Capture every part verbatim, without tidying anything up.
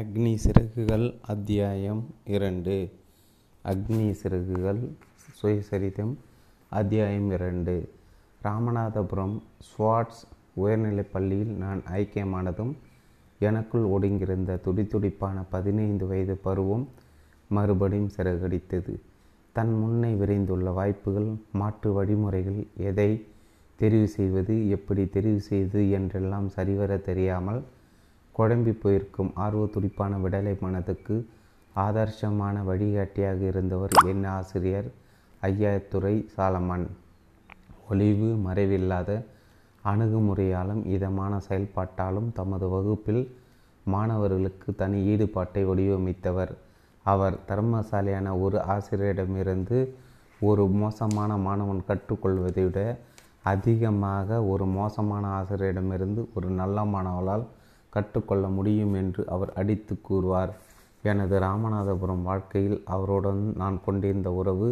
அக்னி சிறகுகள் அத்தியாயம் இரண்டு. அக்னி சிறகுகள் சுயசரிதம் அத்தியாயம் இரண்டு. ராமநாதபுரம் ஸ்வார்ட்ஸ் உயர்நிலைப் பள்ளியில் நான் ஐக்கியமானதும் எனக்குள் ஒடுங்கியிருந்த துடித்துடிப்பான பதினைந்து வயது பருவம் மறுபடியும் சிறகடித்தது. தன் முன்னே விரைந்துள்ள வாய்ப்புகள், மாற்று வழிமுறைகள், எதை தெரிவு செய்வது, எப்படி தெரிவு செய்வது என்றெல்லாம் சரிவர தெரியாமல் குழம்பி போயிருக்கும் ஆர்வத்துடிப்பான விடலை மனதுக்கு ஆதர்சமான வழிகாட்டியாக இருந்தவர் என் ஆசிரியர் ஐயாதுரை சாலமன். ஒளிவு மறைவில்லாத அணுகுமுறையாலும் இதமான செயல்பாட்டாலும் தமது வகுப்பில் மாணவர்களுக்கு தனி ஈடுபாட்டை வடிவமைத்தவர். அவர் தர்மசாலியான ஒரு ஆசிரியரிடமிருந்து ஒரு மோசமான மாணவன் கற்றுக்கொள்வதை விட அதிகமாக ஒரு மோசமான ஆசிரியரிடமிருந்து ஒரு நல்ல மாணவனால் கற்றுக்கொள்ள முடியும் என்று அவர் அடித்து கூறுவார். எனது ராமநாதபுரம் வாழ்க்கையில் அவருடன் நான் கொண்டிருந்த உறவு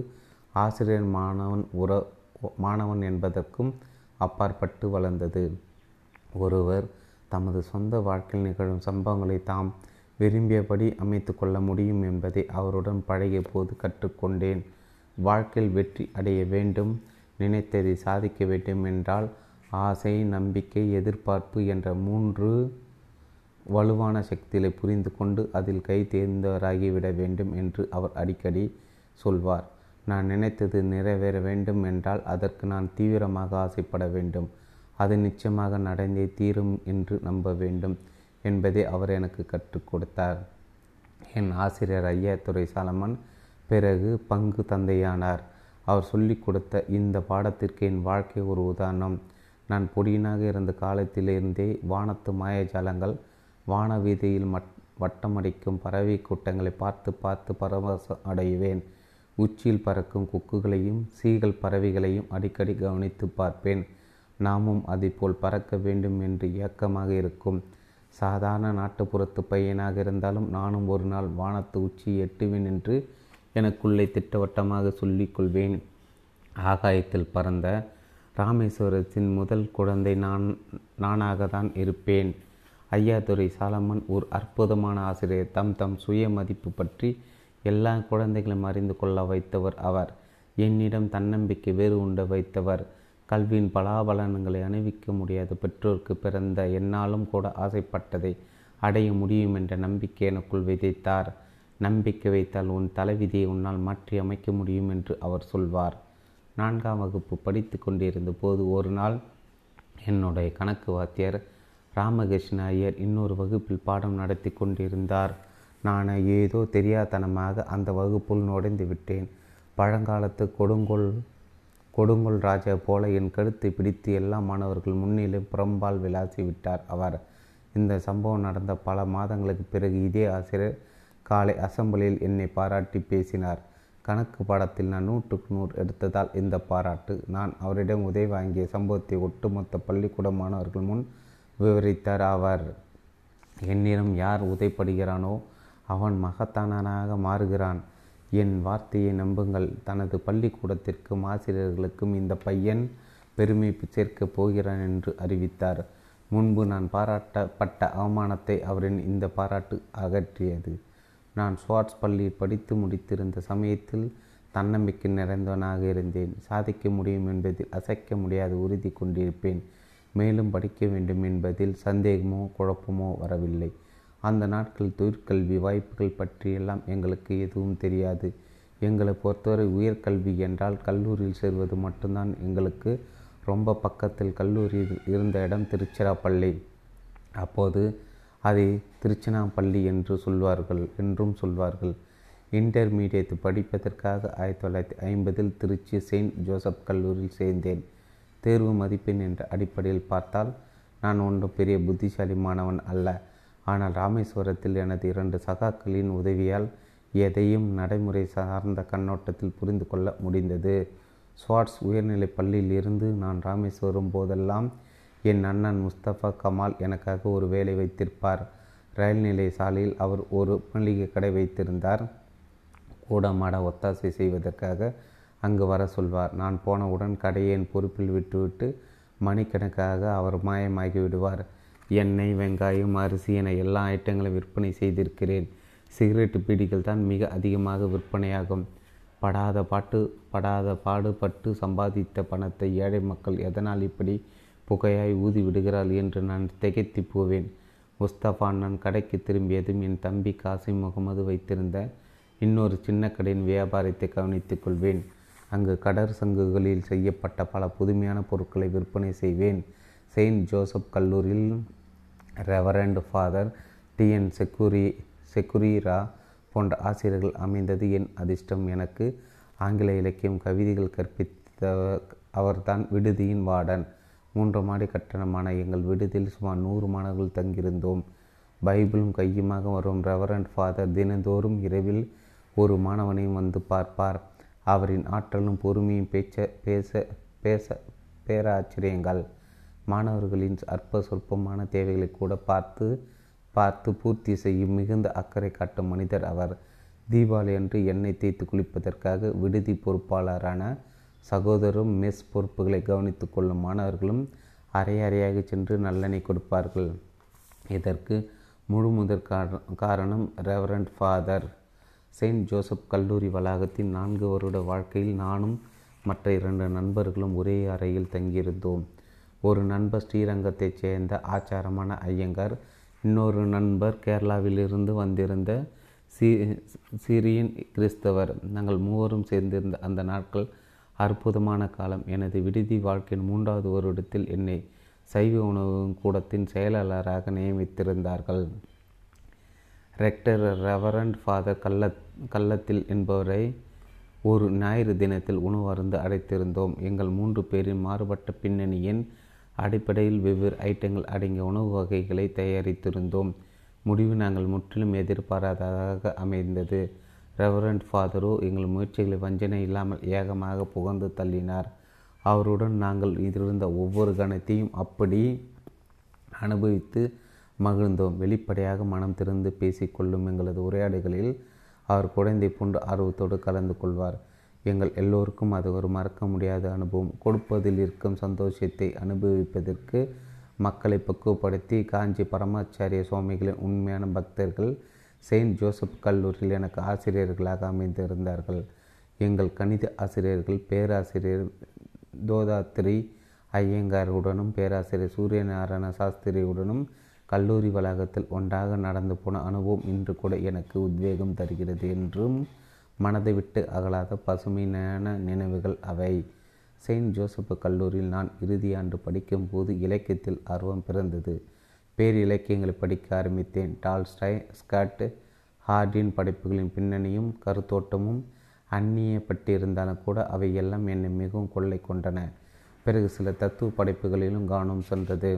ஆசிரியர் மாணவன் உற மாணவன் என்பதற்கும் அப்பாற்பட்டு வளர்ந்தது. ஒருவர் தமது சொந்த வாழ்க்கையில் நிகழும் சம்பவங்களை தாம் விரும்பியபடி அமைத்து கொள்ள முடியும் என்பதை அவருடன் பழகிய போது கற்றுக்கொண்டேன். வாழ்க்கையில் வெற்றி அடைய வேண்டும், நினைத்ததை சாதிக்க வேண்டும் என்றால் ஆசை, நம்பிக்கை, எதிர்பார்ப்பு என்ற மூன்று வலுவான சக்திகளை புரிந்து கொண்டு அதில் கை தேர்ந்தவராகிவிட வேண்டும் என்று அவர் அடிக்கடி சொல்வார். நான் நினைத்தது நிறைவேற வேண்டும் என்றால் அதற்கு நான் தீவிரமாக ஆசைப்பட வேண்டும், அது நிச்சயமாக நடந்தே தீரும் என்று நம்ப வேண்டும் என்பதை அவர் எனக்கு கற்றுக் கொடுத்தார். என் ஆசிரியர் ஐயாதுரை சாலமன் பிறகு பங்கு தந்தையானார். அவர் சொல்லிக் கொடுத்த இந்த பாடத்திற்கு என் வாழ்க்கை ஒரு உதாரணம். நான் பொடியினாக இருந்த காலத்திலிருந்தே வானத்து மாயஜாலங்கள், வான வீதியில் மட் வட்டமடிக்கும் பறவை கூட்டங்களை பார்த்து பார்த்து பரவசம் அடைவேன். உச்சியில் பறக்கும் கொக்குகளையும் சீகல் பறவைகளையும் அடிக்கடி கவனித்து பார்ப்பேன். நாமும் அதைப்போல் பறக்க வேண்டும் என்று ஏக்கமாக இருக்கும். சாதாரண நாட்டுப்புறத்து பையனாக இருந்தாலும் நானும் ஒரு நாள் வானத்து உச்சி எட்டுவேன் என்று எனக்குள்ளே திட்டவட்டமாக சொல்லிக்கொள்வேன். ஆகாயத்தில் பறந்த ராமேஸ்வரத்தின் முதல் குழந்தை நான் நானாக தான் இருப்பேன். ஐயாதுரை சாலமன் ஒரு அற்புதமான ஆசிரியர். தம் தம் சுய மதிப்பு பற்றி எல்லா குழந்தைகளையும் அறிந்து கொள்ள வைத்தவர் அவர். என்னிடம் தன்னம்பிக்கை வேறு உண்டு வைத்தவர். கல்வியின் பலாபலன்களை அணிவிக்க முடியாத பெற்றோருக்கு பிறந்த என்னாலும் கூட ஆசைப்பட்டதை அடைய முடியும் என்ற நம்பிக்கை எனக்குள் விதைத்தார். நம்பிக்கை வைத்தால் உன் தலைவிதியை உன்னால் மாற்றி அமைக்க முடியும் என்று அவர் சொல்வார். நான்காம் வகுப்பு படித்து கொண்டிருந்த போது ஒரு நாள் என்னுடைய கணக்கு வாத்தியார் ராமகிருஷ்ணன் ஐயர் இன்னொரு வகுப்பில் பாடம் நடத்தி கொண்டிருந்தார். நான் ஏதோ தெரியாதனமாக அந்த வகுப்புள் நுழைந்து விட்டேன். பழங்காலத்து கொடுங்கோல் கொடுங்கோல் ராஜா போல என் கழுத்தை பிடித்து எல்லா மாணவர்கள் முன்னிலும் புறம்பால் விளாசி விட்டார் அவர். இந்த சம்பவம் நடந்த பல மாதங்களுக்கு பிறகு இதே ஆசிரியர் காலை அசம்பிளியில் என்னை பாராட்டி பேசினார். கணக்கு பாடத்தில் நான் நூற்றுக்கு நூறு எடுத்ததால் இந்த பாராட்டு. நான் அவரிடம் உதவி வாங்கிய சம்பவத்தை ஒட்டுமொத்த பள்ளிக்கூட மாணவர்கள் முன் விவரித்தார் அவர். என்னிடம் யார் உதைப்படுகிறானோ அவன் மகத்தானனாக மாறுகிறான். என் வார்த்தையை நம்புங்கள். தனது பள்ளிக்கூடத்திற்கும் ஆசிரியர்களுக்கும் இந்த பையன் பெருமை சேர்க்கப் போகிறான் என்று அறிவித்தார். முன்பு நான் பாராட்டப்பட்ட அவமானத்தை அவரின் இந்த பாராட்டு அகற்றியது. நான் ஸ்வார்ட்ஸ் பள்ளியை படித்து முடித்திருந்த சமயத்தில் தன்னம்பிக்கை நிறைந்தவனாக இருந்தேன். சாதிக்க முடியும் என்பதில் அசைக்க முடியாத உறுதி கொண்டிருப்பேன். மேலும் படிக்க வேண்டும் என்பதில் சந்தேகமோ குழப்பமோ வரவில்லை. அந்த நாட்கள் தொழிற்கல்வி வாய்ப்புகள் பற்றியெல்லாம் எங்களுக்கு எதுவும் தெரியாது. எங்களை பொறுத்தவரை உயர்கல்வி என்றால் கல்லூரியில் சேர்வது மட்டும்தான். எங்களுக்கு ரொம்ப பக்கத்தில் கல்லூரியில் இருந்த இடம் திருச்சிராப்பள்ளி. அப்போது அதை திருச்சினாப்பள்ளி என்று சொல்வார்கள் என்றும் சொல்வார்கள். இன்டர்மீடியட் படிப்பதற்காக ஆயிரத்தி தொள்ளாயிரத்தி ஐம்பதில் திருச்சி செயின்ட் ஜோசப் கல்லூரியில் சேர்ந்தேன். தேர்வு மதிப்பெண் என்ற அடிப்படையில் பார்த்தால் நான் ஒன்றும் பெரிய புத்திசாலி மாணவன் அல்ல. ஆனால் ராமேஸ்வரத்தில் எனது இரண்டு சகாக்களின் உதவியால் எதையும் நடைமுறை சார்ந்த கண்ணோட்டத்தில் புரிந்து கொள்ள முடிந்தது. ஸ்வார்ட்ஸ் உயர்நிலைப் பள்ளியில் இருந்து நான் ராமேஸ்வரம் போதெல்லாம் என் அண்ணன் முஸ்தபா கமால் எனக்காக ஒரு வேலை வைத்திருப்பார். ரயில் நிலைய சாலையில் அவர் ஒரு மளிகை கடை வைத்திருந்தார். கூடமாட ஒத்தாசை செய்வதற்காக அங்கு வர சொல்வார். நான் போனவுடன் கடையை என் பொறுப்பில் விட்டுவிட்டு மணிக்கணக்காக அவர் மாயமாகி விடுவார். எண்ணெய், வெங்காயம், அரிசி என எல்லா ஐட்டங்களும் விற்பனை செய்திருக்கிறேன். சிகரெட்டு பீடிகள் தான் மிக அதிகமாக விற்பனையாகும். படாத பாட்டு படாத பாடுபட்டு சம்பாதித்த பணத்தை ஏழை மக்கள் எதனால் இப்படி புகையாய் ஊதி விடுகிறாள் என்று நான் திகைத்து போவேன். முஸ்தபா நான் கடைக்கு திரும்பியதும் என் தம்பி காசி முகமது வைத்திருந்த இன்னொரு சின்ன கடையின் வியாபாரத்தை கவனித்துக் கொள்வேன். அங்கு கடற் சங்குகளில் செய்யப்பட்ட பல புதுமையான பொருட்களை விற்பனை செய்வேன். செயின்ட் ஜோசப் கல்லூரியில் reverend father D N செக்குரி Sequeira போன்ற ஆசிரியர்கள் அமைந்தது என் அதிர்ஷ்டம். எனக்கு ஆங்கில இலக்கியம், கவிதைகள் கற்பித்த அவர்தான் விடுதியின் வார்டன். மூன்று மாடி கட்டணமான எங்கள் விடுதியில் சுமார் நூறு மாணவர்கள் தங்கியிருந்தோம். பைபிளும் கையுமாக வரும் ரெவரண்ட் ஃபாதர் தினந்தோறும் இரவில் ஒரு மாணவனையும் வந்து பார்ப்பார். அவரின் ஆற்றலும் பொறுமையும் பேச்ச பேச பேச பேராச்சரியங்கள். மாணவர்களின் அற்ப சொற்பமான தேவைகளை கூட பார்த்து பார்த்து பூர்த்தி செய்யும் மிகுந்த அக்கறை காட்டும் மனிதர் அவர். தீபாவளி அன்று எண்ணெய் தேய்த்து குளிப்பதற்காக விடுதி பொறுப்பாளரான சகோதரரும் மெஸ் பொறுப்புகளை கவனித்து கொள்ளும் மாணவர்களும் அரை அறையாக சென்று நல்லெண்ணெய் கொடுப்பார்கள். இதற்கு முழு முதற் காரணம் ரெவரண்ட் ஃபாதர். செயின்ட் ஜோசப் கல்லூரி வளாகத்தின் நான்கு வருட வாழ்க்கையில் நானும் மற்ற இரண்டு நண்பர்களும் ஒரே அறையில் தங்கியிருந்தோம். ஒரு நண்பர் ஸ்ரீரங்கத்தைச் சேர்ந்த ஆச்சாரமான ஐயங்கார், இன்னொரு நண்பர் கேரளாவிலிருந்து வந்திருந்த சீ சிரியன் கிறிஸ்தவர். நாங்கள் மூவரும் சேர்ந்திருந்த அந்த நாட்கள் அற்புதமான காலம். எனது விடுதி வாழ்க்கையின் மூன்றாவது வருடத்தில் என்னை சைவ உணவு கூடத்தின் செயலாளராக நியமித்திருந்தார்கள். ரெக்டர் ரெவரண்ட் ஃபாதர் கல்லத் கல்லத்தில் என்பவரை ஒரு ஞாயிறு தினத்தில் உணவு அருந்து அடைத்திருந்தோம். எங்கள் மூன்று பேரின் மாறுபட்ட பின்னணியின் அடிப்படையில் வெவ்வேறு ஐட்டங்கள் அடங்கிய உணவு வகைகளை தயாரித்திருந்தோம். முடிவு நாங்கள் முற்றிலும் எதிர்பாராததாக அமைந்தது. ரெவரண்ட் ஃபாதரோ எங்கள் முயற்சிகளை வஞ்சனை இல்லாமல் ஏகமாக புகழ்ந்து தள்ளினார். அவருடன் நாங்கள் இருந்த ஒவ்வொரு கணத்தையும் அப்படி அனுபவித்து மகிழ்ந்தோம். வெளிப்படையாக மனம் திறந்து பேசிக்கொள்ளும் எங்களது உரையாடுகளில் அவர் குழந்தை போன்று ஆர்வத்தோடு கலந்து கொள்வார். எங்கள் எல்லோருக்கும் அது ஒரு மறக்க முடியாத அனுபவம். கொடுப்பதில் இருக்கும் சந்தோஷத்தை அனுபவிப்பதற்கு மக்களை பக்குவப்படுத்தி காஞ்சி பரமாச்சாரிய சுவாமிகளின் உண்மையான பக்தர்கள் செயின்ட் ஜோசப் கல்லூரியில் எனக்கு ஆசிரியர்களாக அமைந்திருந்தார்கள். எங்கள் கணித ஆசிரியர்கள் பேராசிரியர் தோதாத்ரி ஐயங்காருடனும் பேராசிரியர் சூரியநாராயண சாஸ்திரியுடனும் கல்லூரி வளாகத்தில் ஒன்றாக நடந்து போன அனுபவம் இன்று கூட எனக்கு உத்வேகம் தருகிறது. என்றும் மனதை விட்டு அகலாத பசுமையான நினைவுகள் அவை. செயின்ட் ஜோசப் கல்லூரியில் நான் இறுதியாண்டு படிக்கும்போது இலக்கியத்தில் ஆர்வம் பிறந்தது. பேர் இலக்கியங்களை படிக்க ஆரம்பித்தேன். டால்ஸ்டாய், ஸ்காட், ஹார்டின் படைப்புகளின் பின்னணியும் கருத்தோட்டமும் அந்நியப்பட்டிருந்தாலும் கூட அவையெல்லாம் என்னை மிகவும் கொள்ளை கொண்டன. பிறகு சில தத்துவ படைப்புகளிலும் கவனம் சென்றது.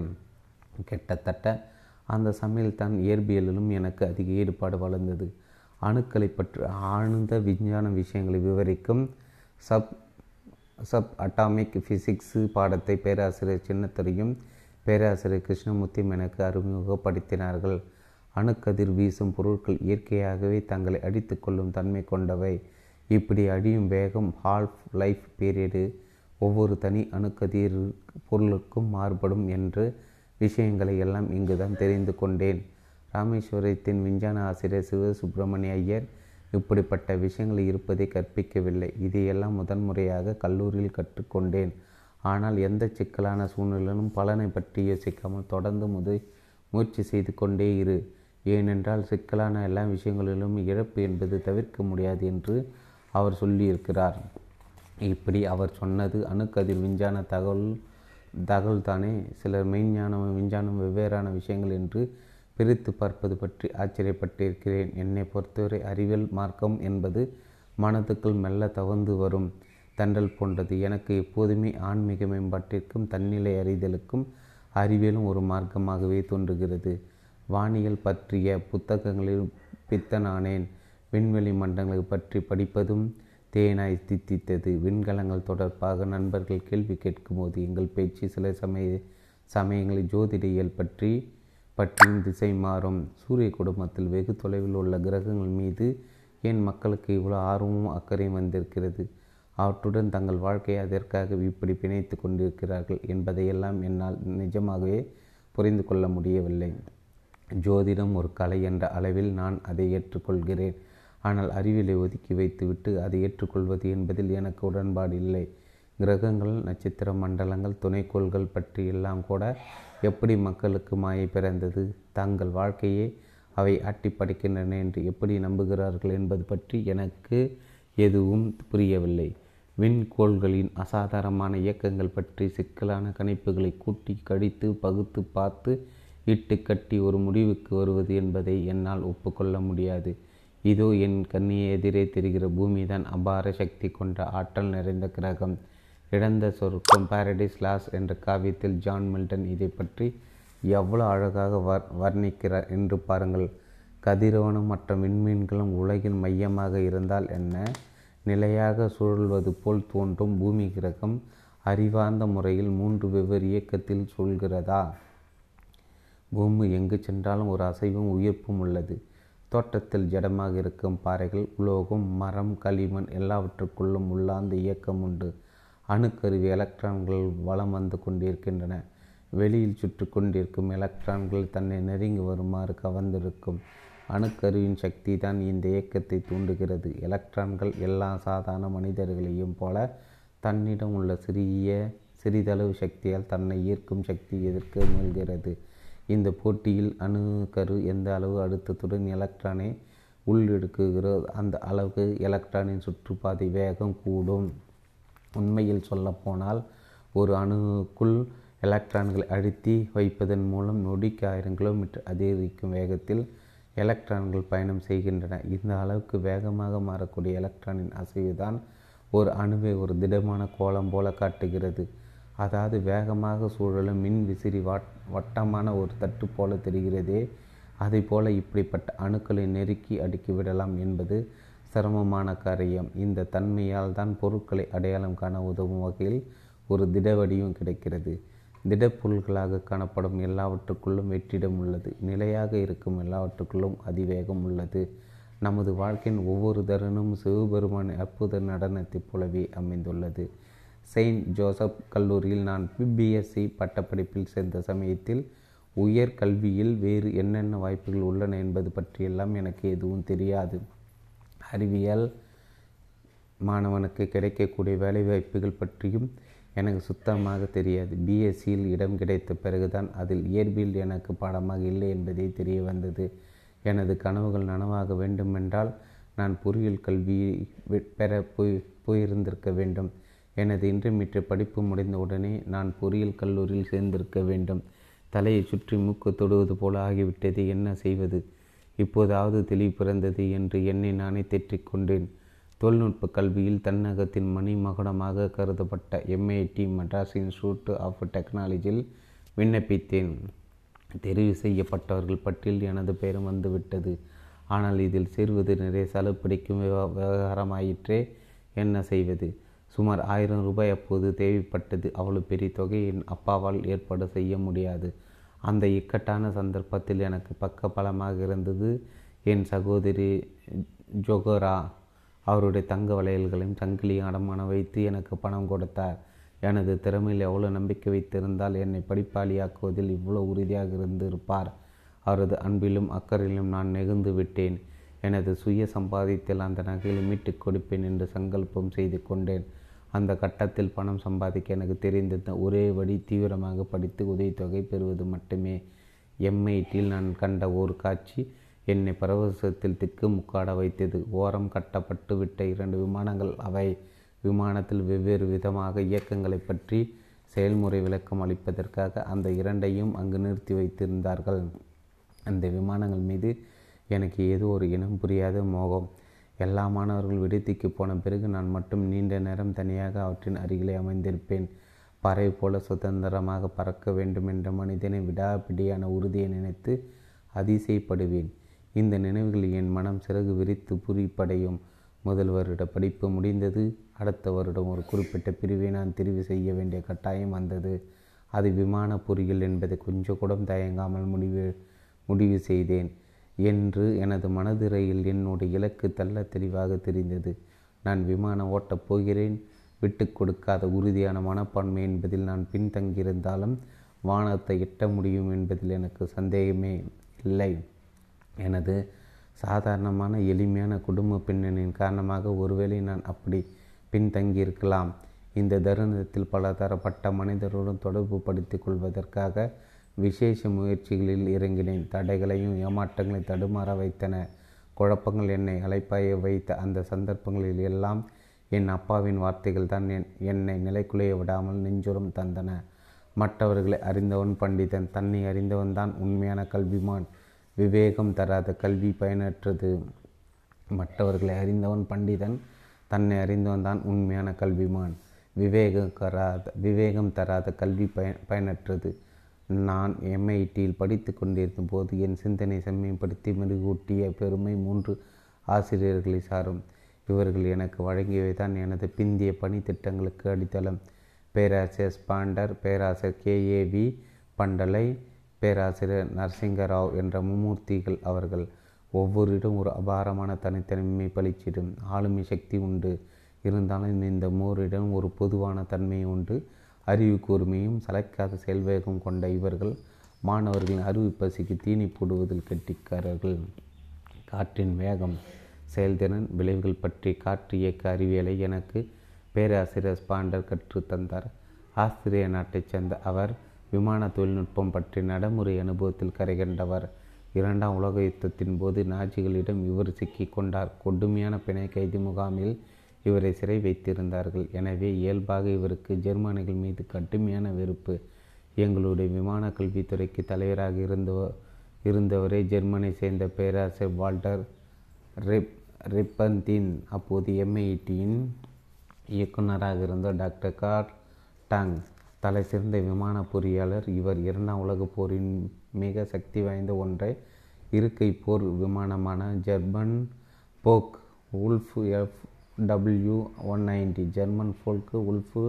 கிட்டத்தட்ட அந்த சமையல் தான் இயற்பியலிலும் எனக்கு அதிக ஈடுபாடு வளர்ந்தது. அணுக்களை பற்றி ஆழ்ந்த விஞ்ஞான விஷயங்களை விவரிக்கும் சப் சப் அட்டாமிக் ஃபிசிக்ஸு பாடத்தை பேராசிரியர் சின்னத்துறையும் பேராசிரியர் கிருஷ்ணமூர்த்தியும் எனக்கு அறிமுகப்படுத்தினார்கள். அணுக்கதிர் வீசும் பொருட்கள் இயற்கையாகவே தங்களை அடித்து கொள்ளும் தன்மை கொண்டவை. இப்படி அழியும் வேகம், ஹால்ஃப் லைஃப் பீரியடு, ஒவ்வொரு தனி அணுக்கதிர் பொருளுக்கும் மாறுபடும் என்று விஷயங்களை எல்லாம் இங்கு தான் தெரிந்து கொண்டேன். ராமேஸ்வரத்தின் விஞ்ஞான ஆசிரியர் சிவ சுப்பிரமணிய ஐயர் இப்படிப்பட்ட விஷயங்கள் இருப்பதை கற்பிக்கவில்லை. இதையெல்லாம் முதன்முறையாக கல்லூரியில் கற்றுக்கொண்டேன். ஆனால் எந்த சிக்கலான சூழ்நிலையிலும் பலனை பற்றி யோசிக்காமல் தொடர்ந்து முத முயற்சி செய்து கொண்டே இரு, ஏனென்றால் சிக்கலான எல்லா விஷயங்களிலும் இழப்பு என்பது தவிர்க்க முடியாது என்று அவர் சொல்லியிருக்கிறார். இப்படி அவர் சொன்னது அணுக்கதிர் விஞ்ஞான தகவல் தகவல் தானே. சிலர் மெய்ஞானம் விஞ்ஞானம் வெவ்வேறான விஷயங்கள் என்று பிரித்து பார்ப்பது பற்றி ஆச்சரியப்பட்டிருக்கிறேன். என்னை பொறுத்தவரை அறிவியல் மார்க்கம் என்பது மனதுக்குள் மெல்ல தவழ்ந்து வரும் தண்டல் போன்றது. எனக்கு எப்போதுமே ஆன்மீக மேம்பாட்டிற்கும் தன்னிலை அறிதலுக்கும் அறிவியலும் ஒரு மார்க்கமாகவே தோன்றுகிறது. வானியல் பற்றிய புத்தகங்களில் பித்தனானேன். விண்வெளி மண்டலங்களை பற்றி படிப்பதும் தேனாய் தித்தித்தது. விண்கலங்கள் தொடர்பாக நண்பர்கள் கேள்வி கேட்கும்போது எங்கள் பேச்சு சில சமய சமயங்களில் ஜோதிடியல் பற்றி பற்றியும் திசை மாறும். சூரிய குடும்பத்தில் வெகு தொலைவில் உள்ள கிரகங்கள் மீது ஏன் மக்களுக்கு இவ்வளோ ஆர்வமும் அக்கறையும் வந்திருக்கிறது? அவற்றுடன் தங்கள் வாழ்க்கையை அதற்காக இப்படி பிணைத்து கொண்டிருக்கிறார்கள் என்பதையெல்லாம் என்னால் நிஜமாகவே புரிந்து கொள்ள முடியவில்லை. ஜோதிடம் ஒரு கலை என்ற அளவில் நான் அதை ஏற்றுக்கொள்கிறேன். ஆனால் அறிவியலை ஒதுக்கி வைத்துவிட்டு அதை ஏற்றுக்கொள்வது என்பதில் எனக்கு உடன்பாடு இல்லை. கிரகங்கள், நட்சத்திர மண்டலங்கள், துணைக்கோள்கள் பற்றி எல்லாம் கூட எப்படி மக்களுக்கு மாயை பிறந்தது, தங்கள் வாழ்க்கையை அவை ஆட்டி படைக்கின்றன என்று எப்படி நம்புகிறார்கள் என்பது பற்றி எனக்கு எதுவும் புரியவில்லை. விண்கோள்களின் அசாதாரணமான இயக்கங்கள் பற்றி சிக்கலான கணிப்புகளை கூட்டி கழித்து பகுத்து பார்த்து இட்டு கட்டி ஒரு முடிவுக்கு வருவது என்பதை என்னால் ஒப்புக்கொள்ள முடியாது. இதோ என் கண்ணியை எதிரே தெரிகிற பூமிதான் அபார சக்தி கொண்ட ஆற்றல் நிறைந்த கிரகம். இழந்த சொர்க்கம், பாரடைஸ் லாஸ் என்ற காவியத்தில் ஜான் மில்டன் இதை பற்றி எவ்வளோ அழகாக வர் வர்ணிக்கிறார் என்று பாருங்கள். கதிரவனும் மற்ற விண்மீன்களும் உலகின் மையமாக இருந்தால் என்ன, நிலையாக சுழல்வது போல் தோன்றும் பூமி கிரகம் அறிவார்ந்த முறையில் மூன்று வெவ்வேறு இயக்கத்தில் சுழல்கிறதா? பூமி எங்கு சென்றாலும் ஒரு அசைவும் உயிர்ப்பும் உள்ளது. தோட்டத்தில் ஜடமாக இருக்கும் பாறைகள், உலோகம், மரம், களிமண் எல்லாவற்றுக்குள்ளும் உள்ளார்ந்த இயக்கம் உண்டு. அணுக்கருவி எலக்ட்ரான்கள் வலம் வந்து கொண்டிருக்கின்றன. வெளியில் சுற்றி கொண்டிருக்கும் எலக்ட்ரான்கள் தன்னை நெருங்கி வருமாறு கவர்ந்திருக்கும். அணுக்கருவின் சக்தி தான் இந்த இயக்கத்தை தூண்டுகிறது. எலக்ட்ரான்கள் எல்லா சாதாரண மனிதர்களையும் போல தன்னிடம் உள்ள சிறிய சிறிதளவு சக்தியால் தன்னை ஈர்க்கும் சக்தி எதிர்க்க முயல்கிறது. இந்த போட்டியில் அணுக்கரு எந்த அளவு அடுத்தத்துடன் எலக்ட்ரானை உள்ளெடுக்குகிறோ அந்த அளவுக்கு எலக்ட்ரானின் சுற்றுப்பாதை வேகம் கூடும். உண்மையில் சொல்லப்போனால் ஒரு அணுக்குள் எலக்ட்ரான்களை அழுத்தி வைப்பதன் மூலம் நொடிக்கு ஆயிரம் கிலோமீட்டர் அதிகரிக்கும் வேகத்தில் எலக்ட்ரான்கள் பயணம் செய்கின்றன. இந்த அளவுக்கு வேகமாக மாறக்கூடிய எலக்ட்ரானின் அசைவுதான் ஒரு அணுவை ஒரு திடமான கோலம் போல காட்டுகிறது. அதாவது வேகமாக சுழலும் மின் விசிறி வாட் வட்டமான ஒரு தட்டு போல தெரிகிறதே, அதை போல இப்படிப்பட்ட அணுக்களை நெருக்கி அடுக்கிவிடலாம் என்பது சிரமமான காரியம். இந்த தன்மையால் தான் பொருட்களை அடையாளம் காண உதவும் வகையில் ஒரு திடவடியும் கிடைக்கிறது. திடப்பொருள்களாக காணப்படும் எல்லாவற்றுக்குள்ளும் வெற்றிடம் உள்ளது. நிலையாக இருக்கும் எல்லாவற்றுக்குள்ளும் அதிவேகம் உள்ளது. நமது வாழ்க்கையின் ஒவ்வொரு தருணமும் சிவபெருமான் அற்புத நடனத்தைப் போலவே அமைந்துள்ளது. செயின்ட் ஜோசப் கல்லூரியில் நான் பிபிஎஸ்சி பட்டப்படிப்பில் சேர்ந்த சமயத்தில் உயர் கல்வியில் வேறு என்னென்ன வாய்ப்புகள் உள்ளன என்பது பற்றியெல்லாம் எனக்கு எதுவும் தெரியாது. அறிவியல் மாணவனுக்கு கிடைக்கக்கூடிய வேலைவாய்ப்புகள் பற்றியும் எனக்கு சுத்தமாக தெரியாது. பிஎஸ்சியில் இடம் கிடைத்த பிறகுதான் அதில் இயற்பியல் எனக்கு பாடமாக இல்லை என்பதே தெரிய வந்தது. எனது கனவுகள் நனவாக வேண்டுமென்றால் நான் பொறியியல் கல்வியை பெற போய் போயிருந்திருக்க வேண்டும். எனது இன்டர்மீடியட் படிப்பு முடிந்தவுடனே நான் பொறியியல் கல்லூரியில் சேர்ந்திருக்க வேண்டும். தலையை சுற்றி மூக்கு தொடுவது போல ஆகிவிட்டது. என்ன செய்வது? இப்போதாவது தெளிவு பிறந்தது என்று என்னை நானே தேற்றிக்கொண்டேன். தொழில்நுட்ப கல்வியில் தன்னகத்தின் மணி மகுடமாக கருதப்பட்ட எம்ஐடி மெட்ராஸ் இன்ஸ்டியூட் ஆஃப் டெக்னாலஜியில் விண்ணப்பித்தேன். தெரிவு செய்யப்பட்டவர்கள் பட்டியல் எனது பெயரும் வந்துவிட்டது. ஆனால் இதில் சேருவது நிறைய செலவு பிடிக்கும் விவகாரமாயிற்றே. என்ன செய்வது? சுமார் ஆயிரம் ரூபாய் அப்போது தேவைப்பட்டது. அவ்வளோ பெரிய தொகையை என் அப்பாவால் ஏற்பாடு செய்ய முடியாது. அந்த இக்கட்டான சந்தர்ப்பத்தில் எனக்கு பக்க பலமாக இருந்தது என் சகோதரி ஜொகோரா. அவருடைய தங்க வளையல்களையும் சங்கிலியும் அடமானம் வைத்து எனக்கு பணம் கொடுத்தார். எனது திறமையில் எவ்வளோ நம்பிக்கை வைத்திருந்தால் என்னை படிப்பாளியாக்குவதில் இவ்வளோ உறுதியாக இருந்திருப்பார். அவரது அன்பிலும் அக்கறையிலும் நான் நெகிழ்ந்து விட்டேன். எனது சுய சம்பாதித்தில் அந்த நகையில் மீட்டுக் கொடுப்பேன் என்று சங்கல்பம் செய்து கொண்டேன். அந்த கட்டத்தில் பணம் சம்பாதிக்க எனக்கு தெரிந்த ஒரே வழி தீவிரமாக படித்து உதவித்தொகை பெறுவது மட்டுமே. எம்ஐடியில் நான் கண்ட ஒரு காட்சி என்னை பரவசத்தில் திக்கு முக்காட வைத்தது. ஓரம் கட்டப்பட்டு விட்ட இரண்டு விமானங்கள் அவை. விமானத்தில் வெவ்வேறு விதமாக இயக்கங்களை பற்றி செயல்முறை விளக்கம் அளிப்பதற்காக அந்த இரண்டையும் அங்கு நிறுத்தி வைத்திருந்தார்கள். அந்த விமானங்கள் மீது எனக்கு ஏதோ ஒரு இனம் புரியாத மோகம். எல்லா மாணவர்கள் விடுதிக்கு போன பிறகு நான் மட்டும் நீண்ட நேரம் தனியாக அவற்றின் அருகிலே அமைந்திருப்பேன். பறை போல சுதந்திரமாக பறக்க வேண்டும் என்ற மனிதனை விடாப்பிடியான உறுதியை நினைத்து அதிசயப்படுவேன். இந்த நினைவுகளில் என் மனம் சிறகு விரித்து புரிப்படையும். முதல் வருட படிப்பு முடிந்தது. அடுத்த வருடம் ஒரு குறிப்பிட்ட பிரிவை நான் தெரிவு செய்ய வேண்டிய கட்டாயம் வந்தது. அது விமான பொறியியல் என்பதை கொஞ்சம் கூட தயங்காமல் முடிவு முடிவு செய்தேன் என்று எனது மனதிரையில் என்னுடைய இலக்கு தள்ள தெளிவாக தெரிந்தது. நான் விமானம் ஓட்டப் போகிறேன். விட்டு கொடுக்காத உறுதியான மனப்பான்மை என்பதில் நான் பின்தங்கியிருந்தாலும் வானத்தை எட்ட முடியும் என்பதில் எனக்கு சந்தேகமே இல்லை. எனது சாதாரணமான எளிமையான குடும்ப பின்னணியின் காரணமாக ஒருவேளை நான் அப்படி பின்தங்கியிருக்கலாம். இந்த தருணத்தில் பல தரப்பட்ட மனிதருடன் தொடர்பு படுத்தி கொள்வதற்காக விசேஷ முயற்சிகளில் இறங்கினேன். தடைகளையும் ஏமாற்றங்களையும் தடுமாற வைத்தன குழப்பங்கள் என்னை அலைப்பாய வைத்த அந்த சந்தர்ப்பங்களில் எல்லாம் என் அப்பாவின் வார்த்தைகள் தான் என் என்னை நிலைக்குலைய விடாமல் நெஞ்சுரம் தந்தன. மற்றவர்களை அறிந்தவன் பண்டிதன், தன்னை அறிந்தவன் தான் உண்மையான கல்விமான், விவேகம் தராத கல்வி பயனற்றது. மற்றவர்களை அறிந்தவன் பண்டிதன், தன்னை அறிந்தவன் தான் உண்மையான கல்விமான், விவேகம் தராத விவேகம் தராத கல்வி பயன் பயனற்றது நான் எம்ஐடியில் படித்து கொண்டிருக்கும் போது என் சிந்தனை செம்மைப்படுத்தி மெருகூட்டிய பெருமை மூன்று ஆசிரியர்களை சாரும். இவர்கள் எனக்கு வழங்கியவைதான் எனது பிந்திய பணி திட்டங்களுக்கு அடித்தளம். பேராசிரியர் ஸ்பாண்டர், பேராசிரியர் கே. ஏ. வி. பண்டலை, பேராசிரியர் நரசிங்க ராவ் என்ற மும்மூர்த்திகள். அவர்கள் ஒவ்வொருடம் ஒரு அபாரமான தனித்தன்மை பளிச்சிடும். ஆளுமை சக்தி உண்டு, இருந்தாலும் இந்த மூவரிடம் ஒரு பொதுவான தன்மை உண்டு. அறிவு கூர்மையும் சளைக்காத செயல்வேகம் கொண்ட இவர்கள் மாணவர்களின் அறிவு பசிக்கு தீனி போடுவதில் கெட்டிக்காரர்கள். காற்றின் வேகம், செயல்திறன், விளைவுகள் பற்றி காற்று இயக்க அறிவியலை எனக்கு பேராசிரியர் ஸ்பாண்டர் கற்றுத்தந்தார். ஆஸ்திரிய நாட்டைச் சேர்ந்த அவர் விமான தொழில்நுட்பம் பற்றி நடைமுறை அனுபவத்தில் கரைகண்டவர். இரண்டாம் உலக யுத்தத்தின் போது நாஜிகளிடம் இவர் சிக்கி கொண்டார். கொடுமையான பிணை கைது முகாமில் இவரை சிறை வைத்திருந்தார்கள். எனவே இயல்பாக இவருக்கு ஜெர்மானிகள் மீது கடுமையான வெறுப்பு. எங்களுடைய விமான கல்வித்துறைக்கு தலைவராக இருந்தவ இருந்தவரை ஜெர்மனை சேர்ந்த பேராசிரியர் வால்டர் ரிப் ரிப்பந்தின் அப்போது எம்ஐடியின் இயக்குநராக இருந்த டாக்டர் கர்ட் டாங் தலை சிறந்த விமான பொறியாளர். இவர் இரண்டாம் உலகப் போரின் மிக சக்தி வாய்ந்த ஒன்றை இருக்கை போர் விமானமான German Focke Wulf F W one ninety German Focke Wulf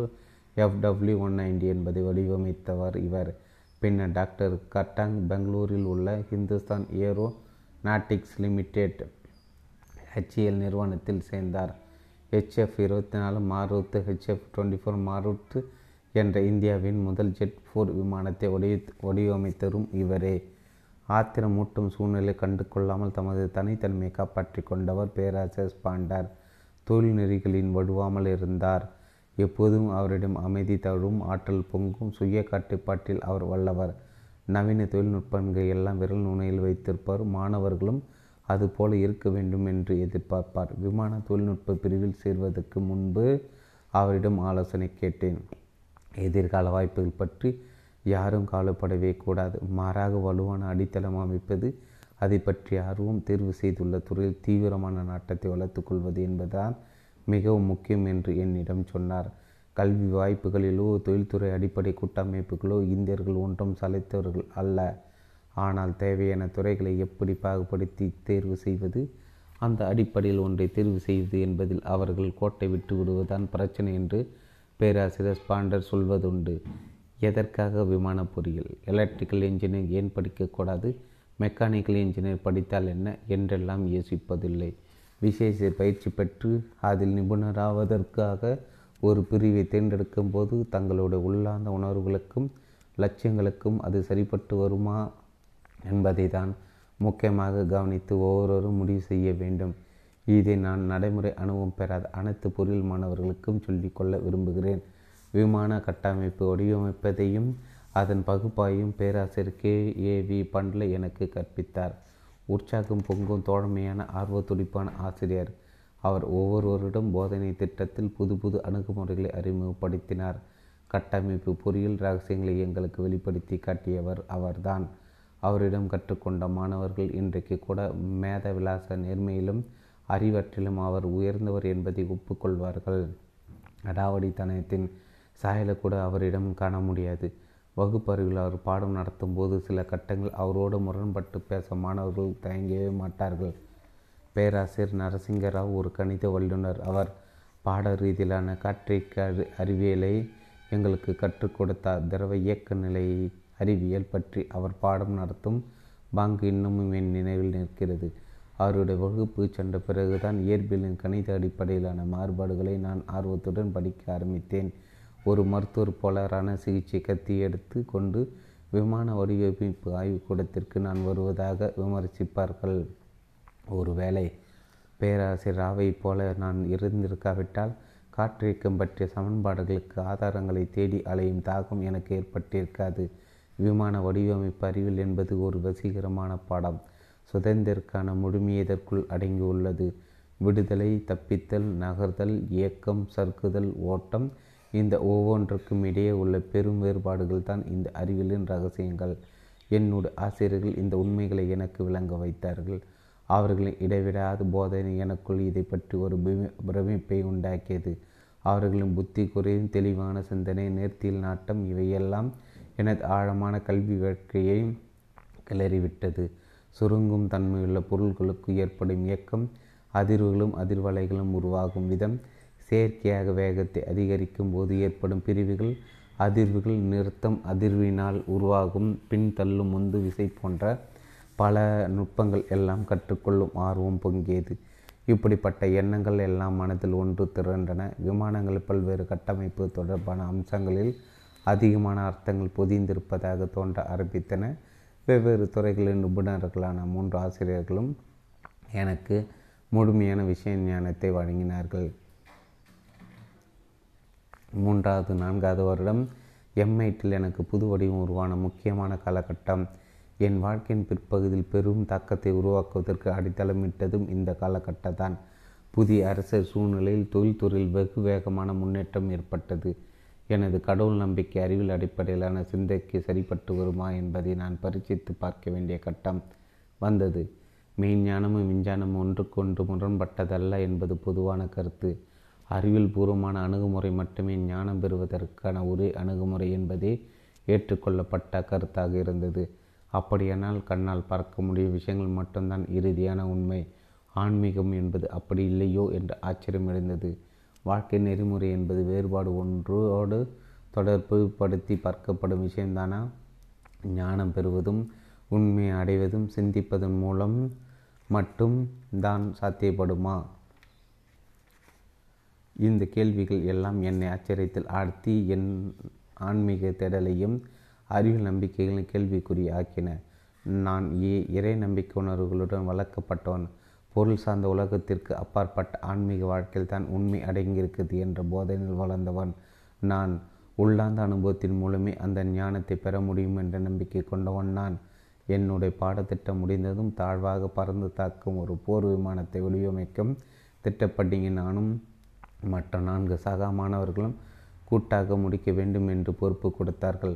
F W one ninety என்பதை வடிவமைத்தவர் இவர். பின்னர் டாக்டர் கட்டாங் பெங்களூரில் உள்ள ஹிந்துஸ்தான் ஏரோநாட்டிக்ஸ் லிமிடெட் ஹெச்ஏஎல் நிறுவனத்தில் சேர்ந்தார். ஹெச்எஃப் இருபத்தி நாலு Marut HF twenty four Marut என்ற இந்தியாவின் முதல் ஜெட் போர் விமானத்தை வடிவ வடிவமைத்தரும் இவரே. ஆத்திரமூட்டும் சூழ்நிலை கண்டு கொள்ளாமல் தமது தனித்தன்மையை காப்பாற்றி கொண்டவர் பேராசிரியர் ஸ்பாண்டர். தொழில் நெறிகளின் வடுவாமல் இருந்தார். எப்போதும் அவரிடம் அமைதி தழும் ஆற்றல் பொங்கும் சுய கட்டுப்பாட்டில் அவர் வல்லவர். நவீன தொழில்நுட்பங்கள் எல்லாம் விரல் நுனையில் வைத்திருப்பார். மாணவர்களும் அதுபோல இருக்க வேண்டும் என்று எதிர்பார்ப்பார். விமான தொழில்நுட்ப பிரிவில் சேர்வதற்கு முன்பு அவரிடம் ஆலோசனை கேட்டேன். எதிர்கால வாய்ப்புகள் பற்றி யாரும் கவலைப்படவே கூடாது, மாறாக வலுவான அடித்தளம் அமைப்பது, அதை பற்றி ஆர்வம், தேர்வு செய்துள்ள துறையில் தீவிரமான நாட்டத்தை வளர்த்து கொள்வது என்பதுதான் மிகவும் முக்கியம் என்று என்னிடம் சொன்னார். கல்வி வாய்ப்புகளிலோ தொழில்துறை அடிப்படை கூட்டமைப்புகளோ இந்தியர்கள் ஒன்றும் சளைத்தவர்கள் அல்ல. ஆனால் தேவையான துறைகளை எப்படி பாகுபடுத்தி தேர்வு செய்வது, அந்த அடிப்படையில் ஒன்றை தேர்வு செய்வது என்பதில் அவர்கள் கோட்டை விட்டு விடுவதுதான் பிரச்சனை என்று பேராசிரியர் ஸ்பாண்டர் சொல்வதுண்டு. எதற்காக விமான பொறியியல், எலக்ட்ரிக்கல் இன்ஜினியர் ஏன் படிக்கக்கூடாது, மெக்கானிக்கல் இன்ஜினியர் படித்தால் என்ன என்றெல்லாம் யோசிப்பதில்லை. விசேஷ பயிற்சி பெற்று அதில் நிபுணராவதற்காக ஒரு பிரிவை தேர்ந்தெடுக்கும் போது தங்களுடைய உள்ளார்ந்த உணர்வுகளுக்கும் லட்சியங்களுக்கும் அது சரிபட்டு வருமா என்பதை தான் முக்கியமாக கவனித்து ஒவ்வொருவரும் முடிவு செய்ய வேண்டும். இதை நான் நடைமுறை அனுபவம் பெறாத அனைத்து பொறியியல் மாணவர்களுக்கும் சொல்லிக்கொள்ள விரும்புகிறேன். விமான கட்டமைப்பு வடிவமைப்பதையும் அதன் பகுப்பாயும் பேராசிரியர் கே. ஏ. வி. பண்டலை எனக்கு கற்பித்தார். உற்சாகம் பொங்கும் தோழமையான ஆர்வ துடிப்பான ஆசிரியர். அவர் ஒவ்வொருவரிடம் போதனை திட்டத்தில் புது புது அணுகுமுறைகளை அறிமுகப்படுத்தினார். கட்டமைப்பு பொறியியல் ரகசியங்களை எங்களுக்கு வெளிப்படுத்தி காட்டியவர் அவர்தான். அவரிடம் கற்றுக்கொண்ட மாணவர்கள் இன்றைக்கு கூட மேதவிலாச நேர்மையிலும் அறிவற்றிலும் அவர் உயர்ந்தவர் என்பதை ஒப்புக்கொள்வார்கள். அடாவடித்தனத்தின் சாயலை கூட அவரிடம் காண முடியாது. வகுப்பறிவில் அவர் பாடம் நடத்தும் போது சில கட்டங்கள் அவரோடு முரண்பட்டு பேச மாணவர்கள் தயங்கவே மாட்டார்கள். பேராசிரியர் நரசிங்க ராவ் ஒரு கணித வல்லுநர். அவர் பாட ரீதியிலான காற்றியக்க அறிவியலை எங்களுக்கு கற்றுக் கொடுத்தார். திரவ இயக்க நிலை அறிவியல் பற்றி அவர் பாடம் நடத்தும் பாங்கு இன்னமும் என் நினைவில் நிற்கிறது. அவருடைய வகுப்பு சென்ற பிறகுதான் இயற்பியலின் கணித அடிப்படையிலான மாறுபாடுகளை நான் ஆர்வத்துடன் படிக்க ஆரம்பித்தேன். ஒரு மருத்துவர் போலரான சிகிச்சை கத்தி எடுத்து கொண்டு விமான வடிவமைப்பு ஆய்வுக்கூடத்திற்கு நான் வருவதாக விமர்சிப்பார்கள். ஒருவேளை பேராசிரியர் ராவை போல நான் இருந்திருக்காவிட்டால் காற்றியக்கம் பற்றிய சமன்பாடுகளுக்கு ஆதாரங்களை தேடி அலையும் தாகம் எனக்கு ஏற்பட்டிருக்காது. விமான வடிவமைப்பு அறிவியல் என்பது ஒரு வசீகரமான பாடம். சுதந்திரத்திற்கான முழுமை இதற்குள் அடங்கியுள்ளது. விடுதலை, தப்பித்தல், நகர்தல், இயக்கம், சறுக்குதல், ஓட்டம், இந்த ஒவ்வொன்றுக்கும் இடையே உள்ள பெரும் வேறுபாடுகள் தான் இந்த அறிவியலின் ரகசியங்கள். என்னோட ஆசிரியர்கள் இந்த உண்மைகளை எனக்கு விளங்க வைத்தார்கள். அவர்களின் இடைவிடாத போதனை எனக்குள் இதை பற்றி ஒரு பிரமிப்பை உண்டாக்கியது. அவர்களின் புத்தி குறையும் தெளிவான சிந்தனை, நேர்த்தியில் நாட்டம், இவையெல்லாம் எனது ஆழமான கல்வி வேட்கையை கிளறிவிட்டது. சுருங்கும் தன்மையுள்ள பொருள்களுக்கு ஏற்படும் இயக்கம், அதிர்வுகளும் அதிர்வலைகளும் உருவாகும் விதம், செயற்கையாக வேகத்தை அதிகரிக்கும் போது ஏற்படும் பிரிவுகள், அதிர்வுகள், நிறுத்தம், அதிர்வினால் உருவாகும் பின்தள்ளும் முந்து விசை போன்ற பல நுட்பங்கள் எல்லாம் கற்றுக்கொள்ளும் ஆர்வம் பொங்கியது. இப்படிப்பட்ட எண்ணங்கள் எல்லாம் மனதில் ஒன்று திரண்டன. விமானங்கள் பல்வேறு கட்டமைப்பு தொடர்பான அம்சங்களில் அதிகமான அர்த்தங்கள் பொதிந்திருப்பதாக தோன்ற ஆரம்பித்தன. வெவ்வேறு துறைகளின் நிபுணர்களான மூன்று ஆசிரியர்களும் எனக்கு முழுமையான விஷய ஞானத்தை வழங்கினார்கள். மூன்றாவது நான்காவது வருடம் எம்ஐடியில் எனக்கு புது வடிவம் உருவான முக்கியமான காலகட்டம். என் வாழ்க்கையின் பிற்பகுதியில் பெரும் தாக்கத்தை உருவாக்குவதற்கு அடித்தளமிட்டதும் இந்த காலகட்டம்தான். புதிய அரசியல் சூழ்நிலையில் தொழில்துறையில் வெகு வேகமான முன்னேற்றம் ஏற்பட்டது. எனது கடவுள் நம்பிக்கை அறிவியல் அடிப்படையிலான சிந்தைக்கு சரிபட்டு வருமா என்பதை நான் பரிசீலித்து பார்க்க வேண்டிய கட்டம் வந்தது. மெய்ஞானமும் விஞ்ஞானமும் ஒன்றுக்கொன்று முரண்பட்டதல்ல என்பது பொதுவான கருத்து. அறிவியல் பூர்வமான அணுகுமுறை மட்டுமே ஞானம் பெறுவதற்கான ஒரே அணுகுமுறை என்பதே ஏற்றுக்கொள்ளப்பட்ட கருத்தாக இருந்தது. அப்படியானால் கண்ணால் பார்க்க முடிய விஷயங்கள் மட்டும்தான் இறுதியான உண்மை, ஆன்மீகம் என்பது அப்படி இல்லையோ என்று ஆச்சரியம் எழுந்தது. வாழ்க்கை நெறிமுறை என்பது வேறுபாடு ஒன்றோடு தொடர்பு படுத்தி பார்க்கப்படும் விஷயம்தானா? ஞானம் பெறுவதும் உண்மையை அடைவதும் சிந்திப்பதன் மூலம் மட்டும் தான் சாத்தியப்படுமா? இந்த கேள்விகள் எல்லாம் என்னை ஆச்சரியத்தில் ஆழ்த்தி என் ஆன்மீக தேடலையும் அறிவியல் நம்பிக்கைகளின் கேள்விக்குறி ஆக்கின. நான் ஏ இறை நம்பிக்கை உணர்வுகளுடன் வளர்க்கப்பட்டவன். பொருள் சார்ந்த உலகத்திற்கு அப்பாற்பட்ட ஆன்மீக வாழ்க்கையில் தான் உண்மை அடங்கியிருக்கிறது என்ற போதனையில் வளர்ந்தவன் நான். உள்ளாந்த அனுபவத்தின் மூலமே அந்த ஞானத்தை பெற முடியும் என்ற நம்பிக்கை கொண்டவன் நான். என்னுடைய பாடத்திட்டம் முடிந்ததும் தாழ்வாக பறந்து தாக்கும் ஒரு போர் விமானத்தை வடிவமைக்கும் திட்டப்பட்டிங்க நானும் மற்ற நான்கு சக மாணவர்களும் கூட்டாக முடிக்க வேண்டும் என்று பொறுப்பு கொடுத்தார்கள்.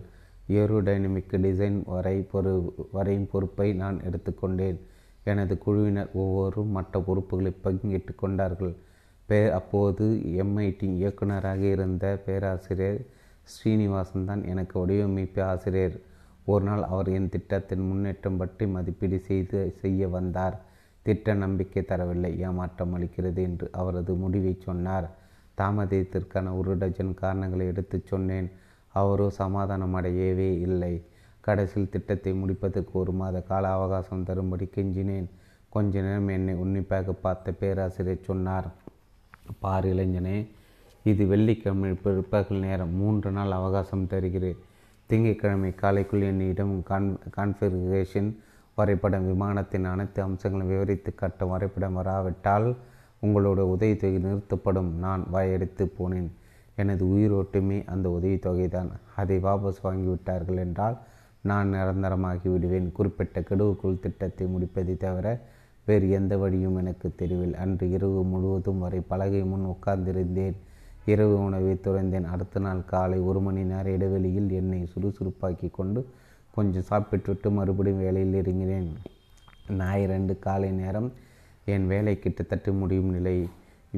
ஏரோடைனமிக் டிசைன் வரை பொறு வரையும் பொறுப்பை நான் எடுத்துக்கொண்டேன். எனது குழுவினர் ஒவ்வொருவரும் மற்ற பொறுப்புகளை பங்கிட்டு கொண்டார்கள். பே அப்போது எம்ஐடி இயக்குநராக இருந்த பேராசிரியர் ஸ்ரீனிவாசன் தான் எனக்கு வடிவமைப்பு ஆசிரியர். ஒரு நாள் அவர் என் திட்டத்தின் முன்னேற்றம் பற்றி மதிப்பீடு செய்து செய்ய வந்தார். திட்ட நம்பிக்கை தரவில்லை, ஏமாற்றம் அளிக்கிறது என்று அவரது முடிவை சொன்னார். தாமதத்திற்கான ஒரு டஜன் காரணங்களை எடுத்து சொன்னேன். அவரோ சமாதானம் அடையவே இல்லை. கடைசியில் திட்டத்தை முடிப்பதற்கு ஒரு மாத கால அவகாசம் தரும்படி கெஞ்சினேன். கொஞ்ச நேரம் என்னை உன்னிப்பாக பார்த்த பேராசிரியர் சொன்னார், பார் இளைஞனே, இது வெள்ளிக்கிழமை பிற்பகல் நேரம், மூன்று நாள் அவகாசம் தருகிறேன். திங்கட்கிழமை காலைக்குள் என்னிடம் கான் கான்ஃபிகரேஷன் வரைபடம், விமானத்தின் அனைத்து அம்சங்களும் விவரித்து காட்டும் வரைபடம் வராவிட்டால் உங்களோட உதவித்தொகை நிறுத்தப்படும். நான் வாயடித்து போனேன். எனது உயிரோட்டுமே அந்த உதவித்தொகை தான். அதை வாபஸ் வாங்கிவிட்டார்கள் என்றால் நான் நிரந்தரமாகி விடுவேன். குறிப்பிட்ட கெடுவுக்குள் திட்டத்தை முடிப்பதை தவிர வேறு எந்த வழியும் எனக்கு தெரியவில்லை. அன்று இரவு முழுவதும் வரை பலகை முன் உட்கார்ந்திருந்தேன். இரவு உணவை துறந்தேன். அடுத்த நாள் காலை ஒரு மணி நேர இடைவெளியில் என்னை சுறுசுறுப்பாக்கி கொண்டு கொஞ்சம் சாப்பிட்டுவிட்டு மறுபடியும் வேலையில் இறங்கினேன். ஞாயிறண்டு காலை நேரம் என் வேலை கிட்டத்தட்ட முடியும் நிலை.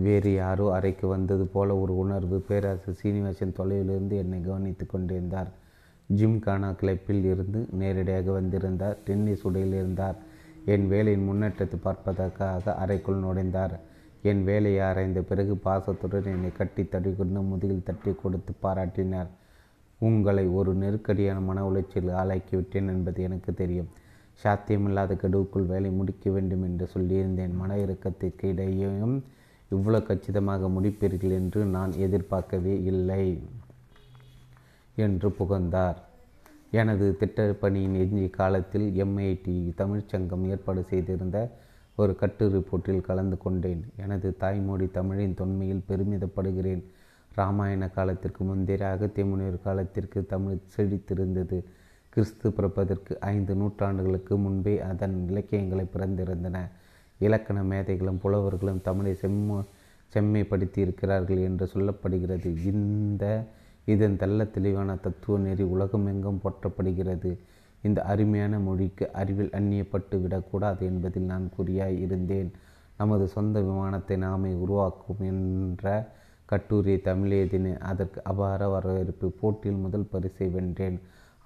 வேறு யாரோ அறைக்கு வந்தது போல ஒரு உணர்வு. பேராசிரியர் சீனிவாசன் தொலைவிலிருந்து என்னை கவனித்து கொண்டிருந்தார். ஜிம்கானா கிளப்பில் இருந்து நேரடியாக வந்திருந்தார். டென்னிஸ் உடையில் இருந்தார். என் வேலையின் முன்னேற்றத்தை பார்ப்பதற்காக அறைக்குள் நுழைந்தார். என் வேலையை ஆராய்ந்த பிறகு பாசத்துடன் என்னை கட்டி தட்டி கொண்டு முதுகில் தட்டி கொடுத்து பாராட்டினார். உங்களை ஒரு நெருக்கடியான மன உளைச்சல் ஆளாக்கிவிட்டேன் என்பது எனக்கு தெரியும். சாத்தியமில்லாத கெடுவுக்குள் வேலை முடிக்க வேண்டும் என்று சொல்லியிருந்தேன். மன இறுக்கத்திற்கு இடையேயும் இவ்வளோ கச்சிதமாக முடிப்பீர்கள் என்று நான் எதிர்பார்க்கவே இல்லை என்று புகழ்ந்தார். எனது திட்டப்பணியின் எஞ்சிய காலத்தில் எம்ஐடி தமிழ்ச்சங்கம் ஏற்பாடு செய்திருந்த ஒரு கட்டுரை போட்டியில் கலந்து கொண்டேன். எனது தாய்மொழி தமிழின் தொன்மையில் பெருமிதப்படுகிறேன். இராமாயண காலத்திற்கு முந்தைய அகத்திய முனிவர் காலத்திற்கு தமிழ் செழித்திருந்தது. கிறிஸ்து பிறப்பதற்கு ஐந்து நூற்றாண்டுகளுக்கு முன்பே அதன் இலக்கியங்களை பிறந்திருந்தன. இலக்கண மேதைகளும் புலவர்களும் தமிழை செம்ம செம்மைப்படுத்தி இருக்கிறார்கள் என்று சொல்லப்படுகிறது. இந்த இதன் தெல்ல தெளிவான தத்துவ நெறி உலகமெங்கும் போற்றப்படுகிறது. இந்த அருமையான மொழிக்கு அறிவில் அந்நியப்பட்டு விடக்கூடாது என்பதில் நான் குறியாய் இருந்தேன். நமது சொந்த விமானத்தை நாமே உருவாக்கும் என்ற கட்டுரையை தமிழேதினேன். அதற்கு அபார வரவேற்பு. போட்டியில் முதல் பரிசை வென்றேன்.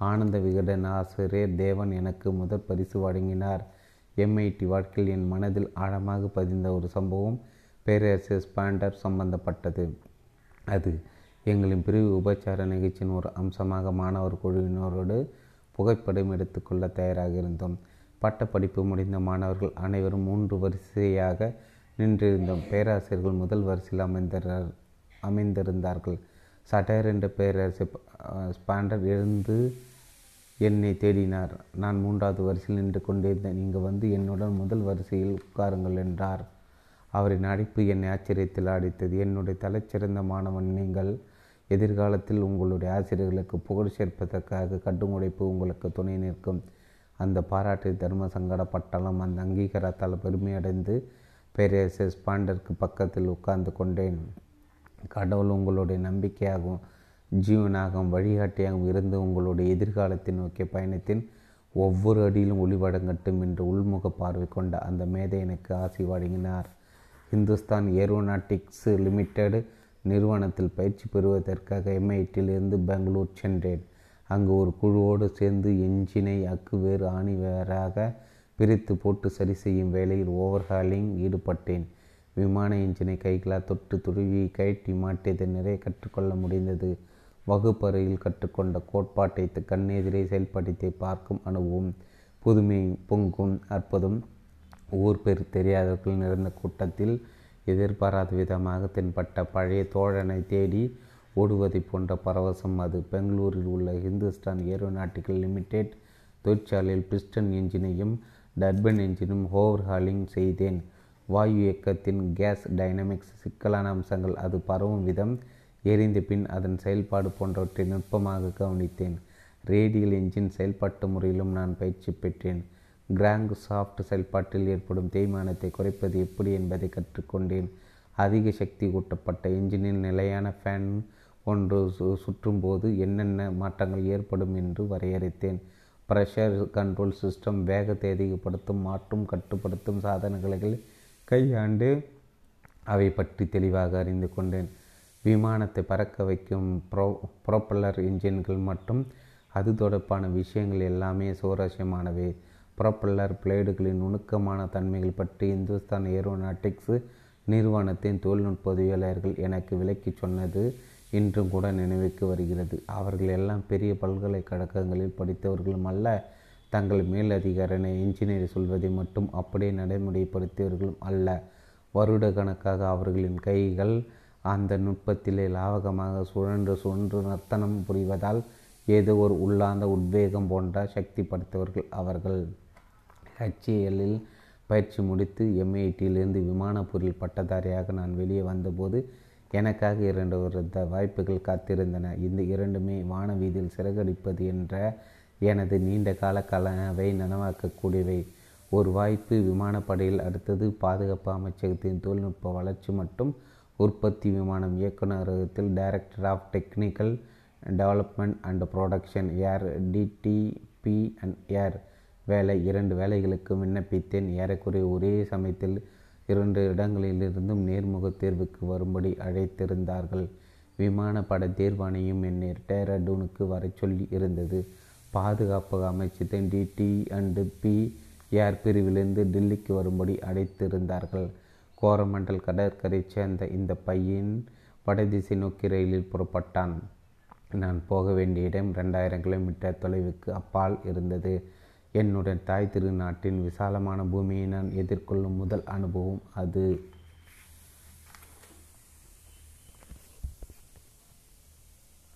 ஆனந்த விகடன் ஆசிரியர் தேவன் எனக்கு முதல் பரிசு வழங்கினார். எம்ஐடி வாழ்க்கையில் என் மனதில் ஆழமாக பதிந்த ஒரு சம்பவம் பேரரசர் ஸ்பாண்டர் சம்பந்தப்பட்டது. அது எங்களின் பிரிவு உபச்சார நிகழ்ச்சியின் ஒரு அம்சமாக மாணவர் குழுவினரோடு புகைப்படம் எடுத்துக்கொள்ள தயாராக இருந்தோம். பட்டப்படிப்பு முடிந்த மாணவர்கள் அனைவரும் மூன்று வரிசையாக நின்றிருந்தோம். பேராசிரியர்கள் முதல் வரிசையில் அமைந்திரார் அமைந்திருந்தார்கள் சட்டையர் என்ற பேரரசர் ஸ்பாண்டர் எழுந்து என்னை தேடினார். நான் மூன்றாவது வரிசையில் நின்று கொண்டிருந்தேன். நீங்கள் வந்து என்னுடன் முதல் வரிசையில் உட்காருங்கள் என்றார். அவரின் அழைப்பு என்னை ஆச்சரியத்தில் ஆடித்தது. என்னுடைய தலைச்சிறந்த மாணவன் நீங்கள், எதிர்காலத்தில் உங்களுடைய ஆசிரியர்களுக்கு புகழ் சேர்ப்பதற்காக கட்டுமுடைப்பு உங்களுக்கு துணை நிற்கும். அந்த பாராட்டை தர்ம சங்கடப்பட்டாலும் அந்த அங்கீகாரத்தால் பெருமையடைந்து பேரரசர் ஸ்பாண்டருக்கு பக்கத்தில் உட்கார்ந்து கொண்டேன். கடவுள் உங்களுடைய நம்பிக்கையாகவும் ஜீவனாகவும் வழிகாட்டியாகவும் இருந்து உங்களுடைய எதிர்காலத்தை நோக்கிய பயணத்தின் ஒவ்வொரு அடியிலும் ஒளிவடங்கட்டும் என்று உள்முக பார்வை கொண்ட அந்த மேதை எனக்கு ஆசி வழங்கினார். ஹிந்துஸ்தான் ஏரோநாட்டிக்ஸ் லிமிட்டெடு நிறுவனத்தில் பயிற்சி பெறுவதற்காக எம்ஐடியிலிருந்து பெங்களூர் சென்றேன். அங்கு ஒரு குழுவோடு சேர்ந்து என்ஜினை அக்கு வேறு ஆணி வேறாக பிரித்து போட்டு சரி செய்யும் வேலையில் ஓவர்ஹாலிங் ஈடுபட்டேன். விமான என்ஜினை கைகளால் தொட்டு துருவி கயிற்றி மாட்டியது நிறைய கற்றுக்கொள்ள முடிந்தது. வகுப்பறையில் கற்றுக்கொண்ட கோட்பாட்டை கண்ணெதிரே செயல்படுத்தி பார்க்கும் அனுபவம் புதுமை பொங்கும் அற்புதம். ஊர் பேர் தெரியாதவர்கள் நிறைந்த கூட்டத்தில் எதிர்பாராத விதமாக தென்பட்ட பழைய தோழனை தேடி ஓடுவதை போன்ற பரவசம் அது. பெங்களூரில் உள்ள ஹிந்துஸ்தான் ஏரோநாட்டிக்கல் லிமிடெட் தொழிற்சாலையில் பிஸ்டன் என்ஜினையும் டர்பன் என்ஜினும் ஓவர்ஹாலிங் செய்தேன். வாயு இயக்கத்தின் கேஸ் டைனமிக்ஸ் சிக்கலான அம்சங்கள், அது பரவும் விதம், எரிந்த பின் அதன் செயல்பாடு போன்றவற்றை நுட்பமாக கவனித்தேன். ரேடியல் என்ஜின் செயல்பாட்டு முறையிலும் நான் பயிற்சி பெற்றேன். கிராங்க் சாஃப்ட் செயல்பாட்டில் ஏற்படும் தேய்மானத்தை குறைப்பது எப்படி என்பதை கற்றுக்கொண்டேன். அதிக சக்தி ஊட்டப்பட்ட என்ஜினில் நிலையான ஃபேன் ஒன்று சு சுற்றும்போது என்னென்ன மாற்றங்கள் ஏற்படும் என்று வரையறுத்தேன். ப்ரெஷர் கண்ட்ரோல் சிஸ்டம் வேகத்தை அதிகப்படுத்தும் மாற்றும் கட்டுப்படுத்தும் சாதனங்களை கையாண்டு அவை பற்றி தெளிவாக அறிந்து கொண்டேன். விமானத்தை பறக்க வைக்கும் ப்ரோ ப்ரோப்பலர் என்ஜின்கள் மற்றும் அது தொடர்பான விஷயங்கள் எல்லாமே சுவாரஸ்யமானவை. ப்ரோப்பல்லர் பிளேடுகளின் நுணுக்கமான தன்மைகள் பற்றி இந்துஸ்தான் ஏரோநாட்டிக்ஸ் நிறுவனத்தின் தொழில்நுட்பவியலாளர்கள் எனக்கு விளக்கி சொன்னது இன்றும் கூட நினைவுக்கு வருகிறது. அவர்கள் எல்லாம் பெரிய பல்கலைக்கழகங்களில் படித்தவர்களும் அல்ல. தங்கள் மேலதிகாரியான இன்ஜினியர் சொல்வதை மட்டும் அப்படியே நடைமுறைப்படுத்தியவர்களும் அல்ல. வருட கணக்காக அவர்களின் கைகள் அந்த நுட்பத்திலே லாவகமாக சுழன்று சுழன்று நர்த்தனம் புரிவதால் ஏதோ ஒரு உள்ளார்ந்த உத்வேகம் போன்ற சக்தி படைத்தவர்கள் அவர்கள். ஹெச்ஏஎல்லில் பயிற்சி முடித்து எம்ஐடியிலிருந்து விமானப்பூரில் பட்டதாரியாக நான் வெளியே வந்தபோது எனக்காக இரண்டு வித வாய்ப்புகள் காத்திருந்தன. இந்த இரண்டுமே வானவீதியில் சிறகடிப்பது என்ற எனது நீண்ட கால கலவை நனவாக்கக்கூடியவை. ஒரு வாய்ப்பு விமானப்படையில், அடுத்தது பாதுகாப்பு அமைச்சகத்தின் தொழில்நுட்ப வளர்ச்சி மற்றும் உற்பத்தி விமானம் இயக்குநரகத்தில் director of technical development and production air DTDP and air வேலை. இரண்டு வேலைகளுக்கு விண்ணப்பித்தேன். ஏறக்குறைய ஒரே சமயத்தில் இரண்டு இடங்களிலிருந்தும் நேர்முக தேர்வுக்கு வரும்படி அழைத்திருந்தார்கள். விமானப்படை தேர்வாணையம் என்னை ரிட்டையர் டூனுக்கு வரை சொல்லி இருந்தது. பாதுகாப்பு அமைச்சத்தின் டிடி அண்டு பி ஏர் பிரிவிலிருந்து டில்லிக்கு வரும்படி அழைத்திருந்தார்கள். கோரமண்டல் கடற்கரை சேர்ந்த இந்த பையன் வடதிசை நோக்கி ரயிலில் புறப்பட்டான். நான் போக வேண்டிய இடம் ரெண்டாயிரம் கிலோமீட்டர் தொலைவுக்கு அப்பால் இருந்தது. என்னுடைய தாய் திருநாட்டின் விசாலமான பூமியை நான் எதிர்கொள்ளும் முதல் அனுபவம் அது.